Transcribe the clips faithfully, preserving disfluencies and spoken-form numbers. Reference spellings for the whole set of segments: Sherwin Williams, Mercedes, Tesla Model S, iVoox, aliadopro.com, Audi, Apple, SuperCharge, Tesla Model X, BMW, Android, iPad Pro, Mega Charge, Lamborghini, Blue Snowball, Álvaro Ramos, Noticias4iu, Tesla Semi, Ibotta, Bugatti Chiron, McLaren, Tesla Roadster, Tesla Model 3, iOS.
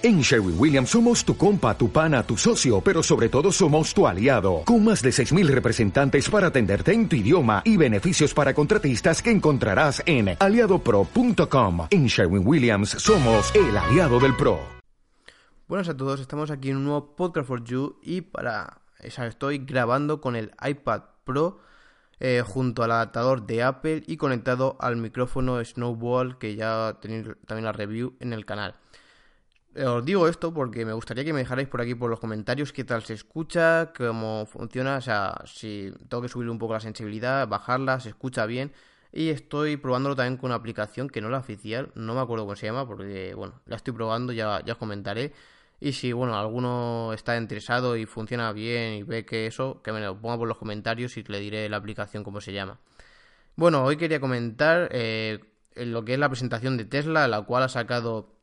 En Sherwin Williams somos tu compa, tu pana, tu socio, pero sobre todo somos tu aliado. Con más de seis mil representantes para atenderte en tu idioma y beneficios para contratistas que encontrarás en aliado pro punto com. En Sherwin Williams somos el aliado del pro. Buenas a todos, estamos aquí en un nuevo podcast for you y para eso estoy grabando con el iPad Pro eh, junto al adaptador de Apple y conectado al micrófono Snowball, que ya tenéis también la review en el canal. Os digo esto porque me gustaría que me dejarais por aquí por los comentarios qué tal se escucha, cómo funciona, o sea, si tengo que subir un poco la sensibilidad, bajarla, se escucha bien. Y estoy probándolo también con una aplicación que no es la oficial, no me acuerdo cómo se llama porque, bueno, la estoy probando, ya, ya os comentaré. Y si, bueno, alguno está interesado y funciona bien y ve que eso, que me lo ponga por los comentarios y le diré la aplicación cómo se llama. Bueno, hoy quería comentar eh, lo que es la presentación de Tesla, la cual ha sacado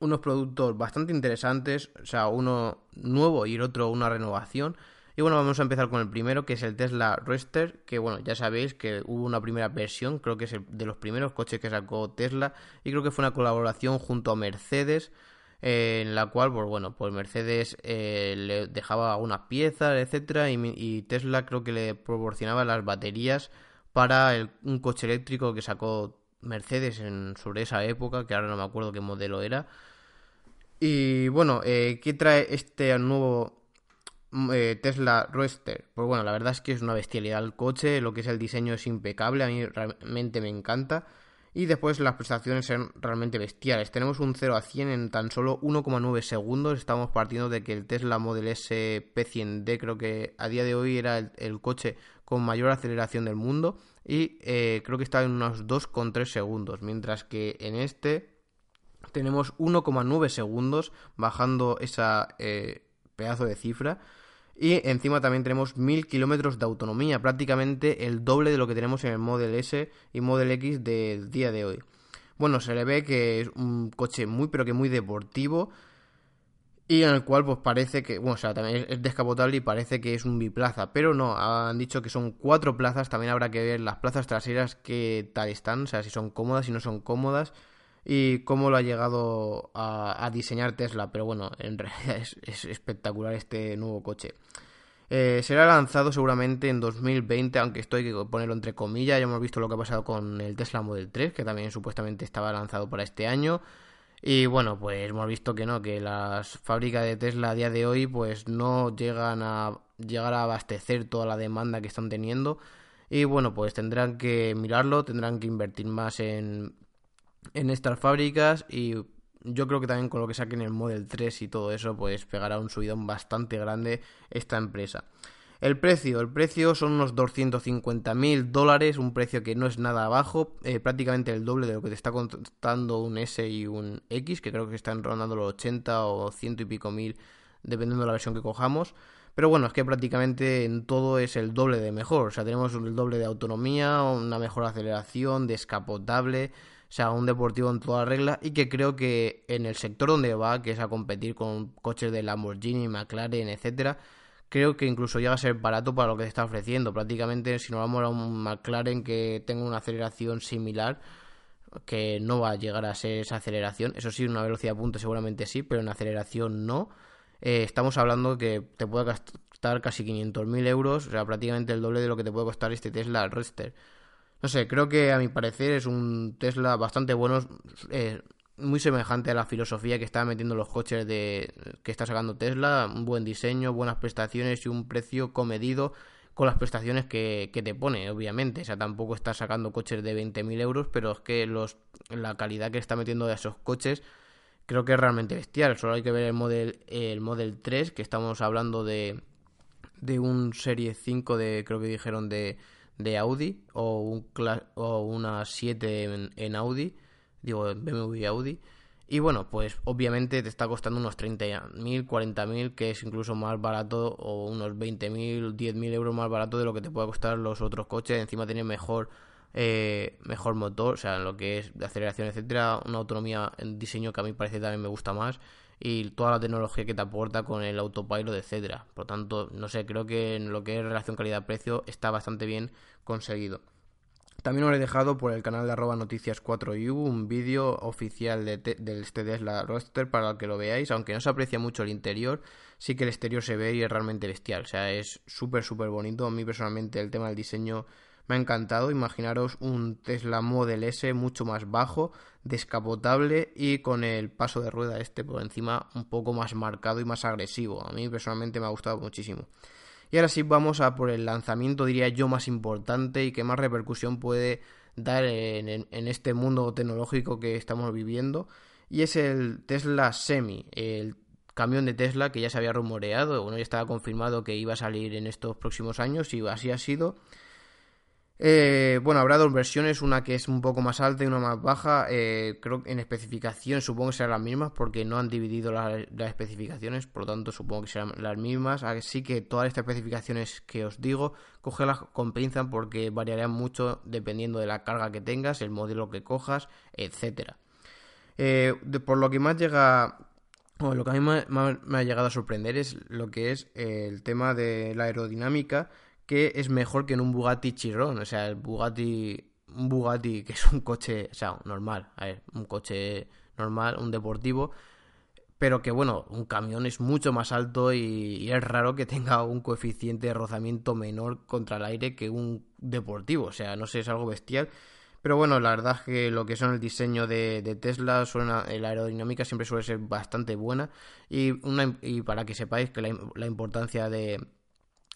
unos productos bastante interesantes, o sea, uno nuevo y el otro una renovación. Y bueno, vamos a empezar con el primero, que es el Tesla Roadster, que bueno, ya sabéis que hubo una primera versión, creo que es el de los primeros coches que sacó Tesla, y creo que fue una colaboración junto a Mercedes, eh, en la cual, pues bueno, pues Mercedes eh, le dejaba algunas piezas, etcétera, y, y Tesla creo que le proporcionaba las baterías para el, un coche eléctrico que sacó Mercedes en, sobre esa época, que ahora no me acuerdo qué modelo era. Y bueno, eh, ¿qué trae este nuevo eh, Tesla Roadster? Pues bueno, la verdad es que es una bestialidad el coche, lo que es el diseño es impecable, a mí realmente me encanta. Y después las prestaciones son realmente bestiales. Tenemos un cero a cien en tan solo uno coma nueve segundos. Estamos partiendo de que el Tesla Model S P cien D, creo que a día de hoy era el, el coche con mayor aceleración del mundo, y eh, creo que está en unos dos coma tres segundos, mientras que en este tenemos uno coma nueve segundos, bajando esa eh, pedazo de cifra. Y encima también tenemos mil kilómetros de autonomía, prácticamente el doble de lo que tenemos en el Model S y Model X del día de hoy. Bueno, se le ve que es un coche muy, pero que muy deportivo, y en el cual pues parece que, bueno, o sea, también es descapotable y parece que es un biplaza, pero no, han dicho que son cuatro plazas, también habrá que ver las plazas traseras qué tal están, o sea, si son cómodas, si no son cómodas, y cómo lo ha llegado a, a diseñar Tesla, pero bueno, en realidad es, es espectacular este nuevo coche. Eh, será lanzado seguramente en dos mil veinte, aunque esto hay que ponerlo entre comillas, ya hemos visto lo que ha pasado con el Tesla Model tres, que también supuestamente estaba lanzado para este año. Y bueno, pues hemos visto que no, que las fábricas de Tesla a día de hoy pues no llegan a llegar a abastecer toda la demanda que están teniendo. Y bueno, pues tendrán que mirarlo, tendrán que invertir más en, en estas fábricas. Y yo creo que también con lo que saquen el Model tres y todo eso, pues pegará un subidón bastante grande esta empresa. El precio, el precio son unos doscientos cincuenta mil dólares, un precio que no es nada bajo, eh, prácticamente el doble de lo que te está costando un S y un X, que creo que están rondando los ochenta o cien y pico mil, dependiendo de la versión que cojamos. Pero bueno, es que prácticamente en todo es el doble de mejor, o sea, tenemos el doble de autonomía, una mejor aceleración, descapotable, o sea, un deportivo en toda regla, y que creo que en el sector donde va, que es a competir con coches de Lamborghini, McLaren, etcétera, creo que incluso llega a ser barato para lo que se está ofreciendo. Prácticamente, si nos vamos a un McLaren que tenga una aceleración similar, que no va a llegar a ser esa aceleración, eso sí, una velocidad punta seguramente sí, pero en aceleración no, eh, estamos hablando que te puede costar casi quinientos mil euros, o sea, prácticamente el doble de lo que te puede costar este Tesla Roadster. No sé, creo que a mi parecer es un Tesla bastante bueno, eh, muy semejante a la filosofía que está metiendo los coches de que está sacando Tesla, un buen diseño, buenas prestaciones y un precio comedido con las prestaciones que, que te pone, obviamente. O sea, tampoco está sacando coches de veinte mil euros, pero es que los la calidad que está metiendo de esos coches creo que es realmente bestial. Solo hay que ver el Model, el Model tres, que estamos hablando de, de un Serie cinco, de creo que dijeron de, de Audi, o, un, o una siete en, en Audi. Digo, B M W y Audi. Y bueno, pues obviamente te está costando unos treinta mil, cuarenta mil, que es incluso más barato, o unos veinte mil, diez mil euros más barato de lo que te puede costar los otros coches. Encima tiene mejor eh, mejor motor, o sea, en lo que es de aceleración, etcétera, una autonomía en diseño que a mí parece también me gusta más, y toda la tecnología que te aporta con el autopilot, etcétera. Por lo tanto, no sé, creo que en lo que es relación calidad-precio está bastante bien conseguido. También os he dejado por el canal de arroba Noticias cuatro i u un vídeo oficial de te- del Tesla Roadster para que lo veáis. Aunque no se aprecia mucho el interior, sí que el exterior se ve y es realmente bestial. O sea, es súper, súper bonito. A mí personalmente el tema del diseño me ha encantado. Imaginaros un Tesla Model S mucho más bajo, descapotable y con el paso de rueda este por encima un poco más marcado y más agresivo. A mí personalmente me ha gustado muchísimo. Y ahora sí vamos a por el lanzamiento, diría yo, más importante y que más repercusión puede dar en, en, en este mundo tecnológico que estamos viviendo, y es el Tesla Semi, el camión de Tesla que ya se había rumoreado, bueno, ya estaba confirmado que iba a salir en estos próximos años y así ha sido. Eh, bueno, habrá dos versiones, una que es un poco más alta y una más baja. Eh, creo que en especificación supongo que serán las mismas porque no han dividido la, las especificaciones, por lo tanto supongo que serán las mismas. Así que todas estas especificaciones que os digo, cógelas con pinzas porque variarán mucho dependiendo de la carga que tengas, el modelo que cojas, etcétera. Eh, por lo que más llega... Bueno, lo que a mí más, más me ha llegado a sorprender es lo que es eh, el tema de la aerodinámica, que es mejor que en un Bugatti Chiron. O sea, el Bugatti, un Bugatti que es un coche, o sea, normal, a ver, un coche normal, un deportivo, pero que bueno, un camión es mucho más alto y, y es raro que tenga un coeficiente de rozamiento menor contra el aire que un deportivo. O sea, no sé, es algo bestial. Pero bueno, la verdad es que lo que son el diseño de, de Tesla, suena, la aerodinámica siempre suele ser bastante buena. Y, una, y para que sepáis que la, la importancia de...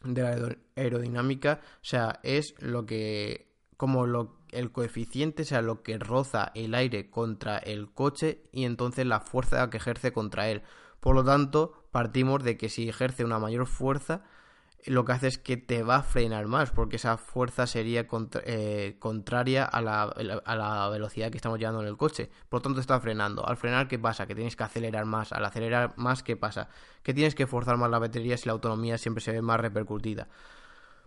de la aerodinámica, o sea, es lo que, como lo, el coeficiente, o sea, lo que roza el aire contra el coche y entonces la fuerza que ejerce contra él. Por lo tanto, partimos de que si ejerce una mayor fuerza, lo que hace es que te va a frenar más, porque esa fuerza sería contra, eh, contraria a la, a la velocidad que estamos llevando en el coche. Por lo tanto, está frenando. Al frenar, ¿qué pasa? Que tienes que acelerar más. Al acelerar más, ¿qué pasa? Que tienes que forzar más las baterías y la autonomía siempre se ve más repercutida.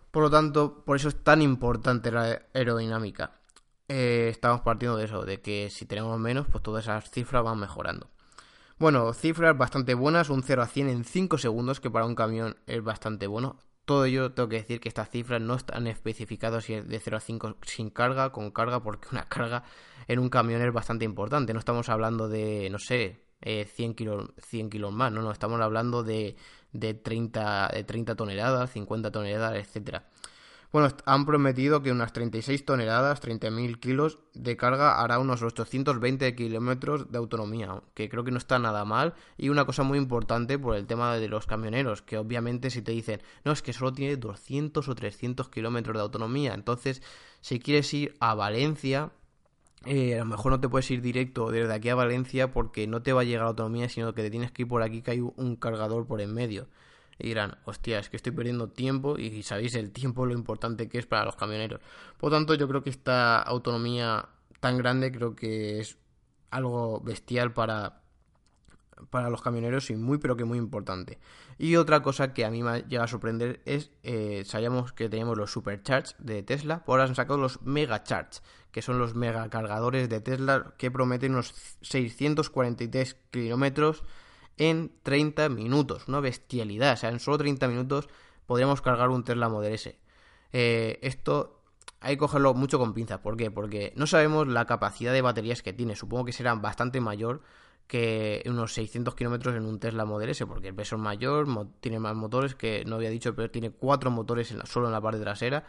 Por lo tanto, por eso es tan importante la aerodinámica. Eh, estamos partiendo de eso, de que si tenemos menos, pues todas esas cifras van mejorando. Bueno, cifras bastante buenas, un cero a cien en cinco segundos, que para un camión es bastante bueno. Todo ello tengo que decir que estas cifras no están especificadas si es de cero a cinco sin carga, con carga, porque una carga en un camión es bastante importante. No estamos hablando de, no sé, eh, cien kilos más, no, no, estamos hablando de, de, treinta toneladas, cincuenta toneladas, etcétera. Bueno, han prometido que unas treinta y seis toneladas, treinta mil kilos de carga hará unos ochocientos veinte kilómetros de autonomía, que creo que no está nada mal. Y una cosa muy importante por el tema de los camioneros, que obviamente si te dicen, no, es que solo tiene doscientos o trescientos kilómetros de autonomía, entonces si quieres ir a Valencia, eh, a lo mejor no te puedes ir directo desde aquí a Valencia porque no te va a llegar la autonomía, sino que te tienes que ir por aquí que hay un cargador por en medio. Y dirán, hostia, es que estoy perdiendo tiempo, y sabéis el tiempo lo importante que es para los camioneros. Por lo tanto, yo creo que esta autonomía tan grande creo que es algo bestial para, para los camioneros y muy, pero que muy importante. Y otra cosa que a mí me llega a sorprender es, eh, sabíamos que teníamos los SuperCharge de Tesla, por ahora han sacado los Mega Charge, que son los megacargadores de Tesla que prometen unos seiscientos cuarenta y tres kilómetros en treinta minutos, una bestialidad. O sea, en solo treinta minutos podríamos cargar un Tesla Model S. Eh, esto hay que cogerlo mucho con pinzas. ¿Por qué? Porque no sabemos la capacidad de baterías que tiene. Supongo que será bastante mayor que unos seiscientos kilómetros en un Tesla Model S, porque el peso es mayor, mo- tiene más motores, que no había dicho, pero tiene cuatro motores en la, solo en la parte trasera.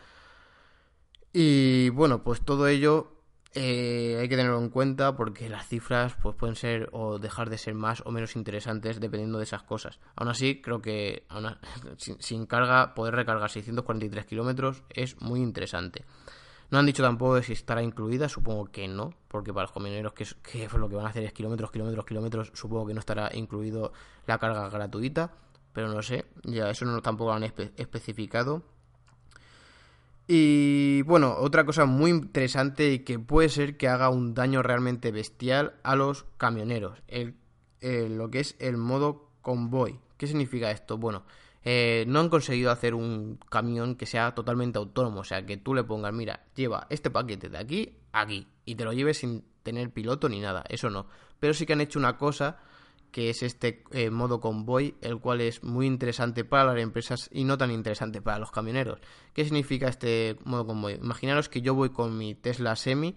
Y bueno, pues todo ello... Eh, hay que tenerlo en cuenta porque las cifras pues pueden ser o dejar de ser más o menos interesantes dependiendo de esas cosas. Aún así, creo que aún, sin, sin carga poder recargar seiscientos cuarenta y tres kilómetros es muy interesante. No han dicho tampoco de si estará incluida, supongo que no, porque para los camioneros que, que lo que van a hacer es kilómetros, kilómetros, kilómetros, supongo que no estará incluido la carga gratuita, pero no sé, ya eso no, tampoco lo han espe- especificado. Y bueno, otra cosa muy interesante y que puede ser que haga un daño realmente bestial a los camioneros, el, eh, lo que es el modo convoy. ¿Qué significa esto? Bueno, eh, no han conseguido hacer un camión que sea totalmente autónomo, o sea, que tú le pongas, mira, lleva este paquete de aquí a aquí y te lo lleves sin tener piloto ni nada, eso no. Pero sí que han hecho una cosa que es este eh, modo convoy, el cual es muy interesante para las empresas y no tan interesante para los camioneros. ¿Qué significa este modo convoy? Imaginaros que yo voy con mi Tesla Semi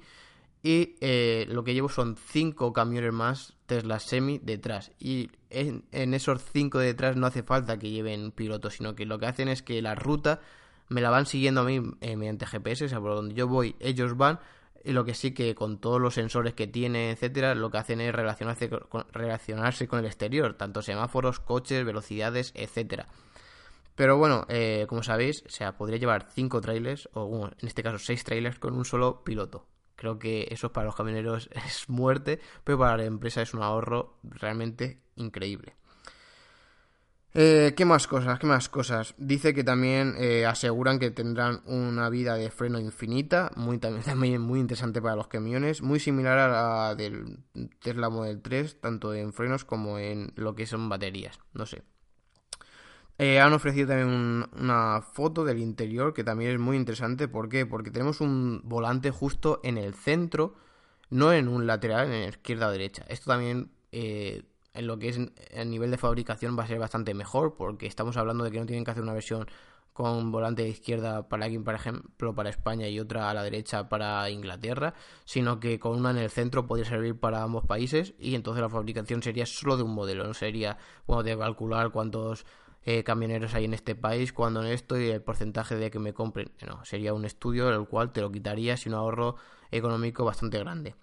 y eh, lo que llevo son cinco camiones más Tesla Semi detrás, y en, en esos cinco de detrás no hace falta que lleven pilotos, sino que lo que hacen es que la ruta me la van siguiendo a mí eh, mediante G P S, o sea, por donde yo voy ellos van. Y lo que sí que con todos los sensores que tiene, etcétera, lo que hacen es relacionarse con, relacionarse con el exterior, tanto semáforos, coches, velocidades, etcétera. Pero bueno, eh, como sabéis, o sea, podría llevar cinco trailers, o bueno, en este caso seis trailers con un solo piloto. Creo que eso para los camioneros es muerte, pero para la empresa es un ahorro realmente increíble. Eh, ¿Qué más cosas? ¿Qué más cosas? Dice que también eh, aseguran que tendrán una vida de freno infinita, muy también, también muy interesante para los camiones, muy similar a la del Tesla Model tres, tanto en frenos como en lo que son baterías, no sé. Eh, han ofrecido también un, una foto del interior que también es muy interesante. ¿Por qué? Porque tenemos un volante justo en el centro, no en un lateral, en izquierda o derecha. Esto también... Eh, en lo que es el nivel de fabricación va a ser bastante mejor, porque estamos hablando de que no tienen que hacer una versión con volante de izquierda para aquí, por ejemplo, para España, y otra a la derecha para Inglaterra, sino que con una en el centro podría servir para ambos países, y entonces la fabricación sería solo de un modelo, no sería, bueno, de calcular cuántos eh, camioneros hay en este país, cuándo en esto y el porcentaje de que me compren. No, sería un estudio el cual te lo quitarías y un ahorro económico bastante grande.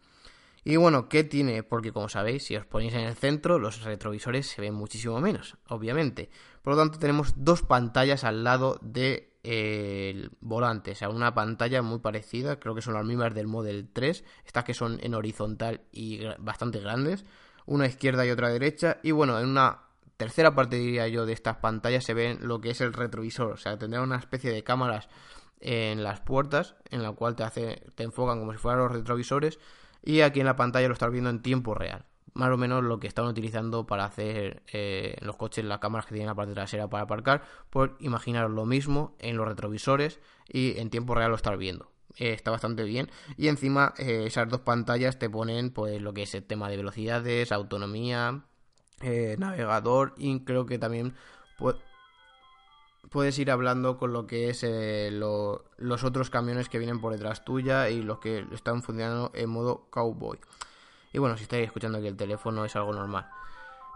Y bueno, ¿qué tiene? Porque como sabéis, si os ponéis en el centro, los retrovisores se ven muchísimo menos, obviamente. Por lo tanto, tenemos dos pantallas al lado del eh, volante. O sea, una pantalla muy parecida, creo que son las mismas del Model tres. Estas que son en horizontal y bastante grandes. Una izquierda y otra derecha. Y bueno, en una tercera parte, diría yo, de estas pantallas se ven lo que es el retrovisor. O sea, tendrá una especie de cámaras en las puertas, en la cual te, hace, te enfocan como si fueran los retrovisores. Y aquí en la pantalla lo estás viendo en tiempo real. Más o menos lo que están utilizando para hacer eh, los coches, las cámaras que tienen en la parte trasera para aparcar. Pues imaginaros lo mismo en los retrovisores y en tiempo real lo estás viendo. Eh, está bastante bien. Y encima eh, esas dos pantallas te ponen pues lo que es el tema de velocidades, autonomía, eh, navegador. Y creo que también pues, puedes ir hablando con lo que es eh, lo, los otros camiones que vienen por detrás tuya y los que están funcionando en modo cowboy. Y bueno, si estáis escuchando aquí el teléfono es algo normal.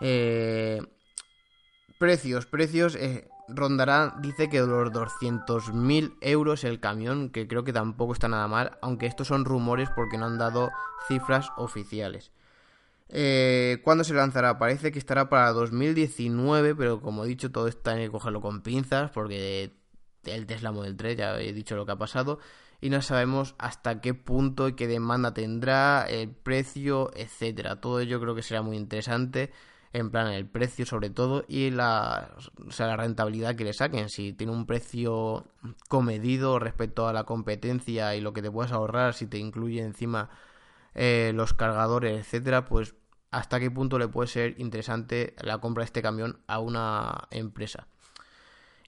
Eh, precios, precios eh, rondarán, dice que los doscientos mil euros el camión, que creo que tampoco está nada mal, aunque estos son rumores porque no han dado cifras oficiales. Eh, ¿Cuándo se lanzará? Parece que estará para dos mil diecinueve, pero como he dicho, todo está en el cogerlo con pinzas, porque el Tesla Model tres, ya he dicho lo que ha pasado, y no sabemos hasta qué punto y qué demanda tendrá, el precio, etcétera. Todo ello creo que será muy interesante, en plan el precio sobre todo, y la, o sea, la rentabilidad que le saquen. Si tiene un precio comedido respecto a la competencia y lo que te puedas ahorrar, si te incluye encima eh, los cargadores, etcétera, pues hasta qué punto le puede ser interesante la compra de este camión a una empresa.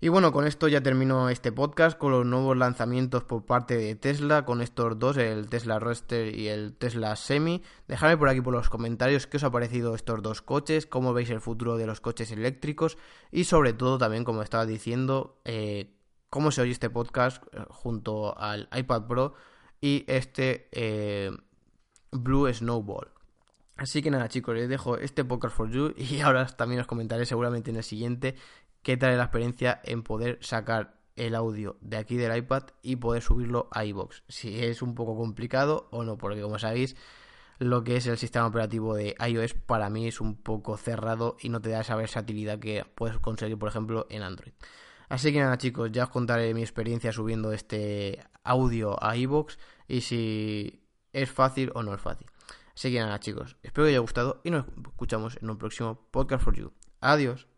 Y bueno, con esto ya termino este podcast con los nuevos lanzamientos por parte de Tesla, con estos dos, el Tesla Roadster y el Tesla Semi. Dejadme por aquí por los comentarios qué os ha parecido estos dos coches, cómo veis el futuro de los coches eléctricos y sobre todo también, como estaba diciendo, eh, cómo se oye este podcast junto al iPad Pro y este eh, Blue Snowball. Así que nada, chicos, les dejo este podcast for you y ahora también os comentaré seguramente en el siguiente qué tal es la experiencia en poder sacar el audio de aquí del iPad y poder subirlo a iVoox. Si es un poco complicado o no, porque como sabéis, lo que es el sistema operativo de iOS para mí es un poco cerrado y no te da esa versatilidad que puedes conseguir, por ejemplo, en Android. Así que nada, chicos, ya os contaré mi experiencia subiendo este audio a iVoox y si es fácil o no es fácil. Así que nada, chicos, espero que os haya gustado y nos escuchamos en un próximo podcast for you. Adiós.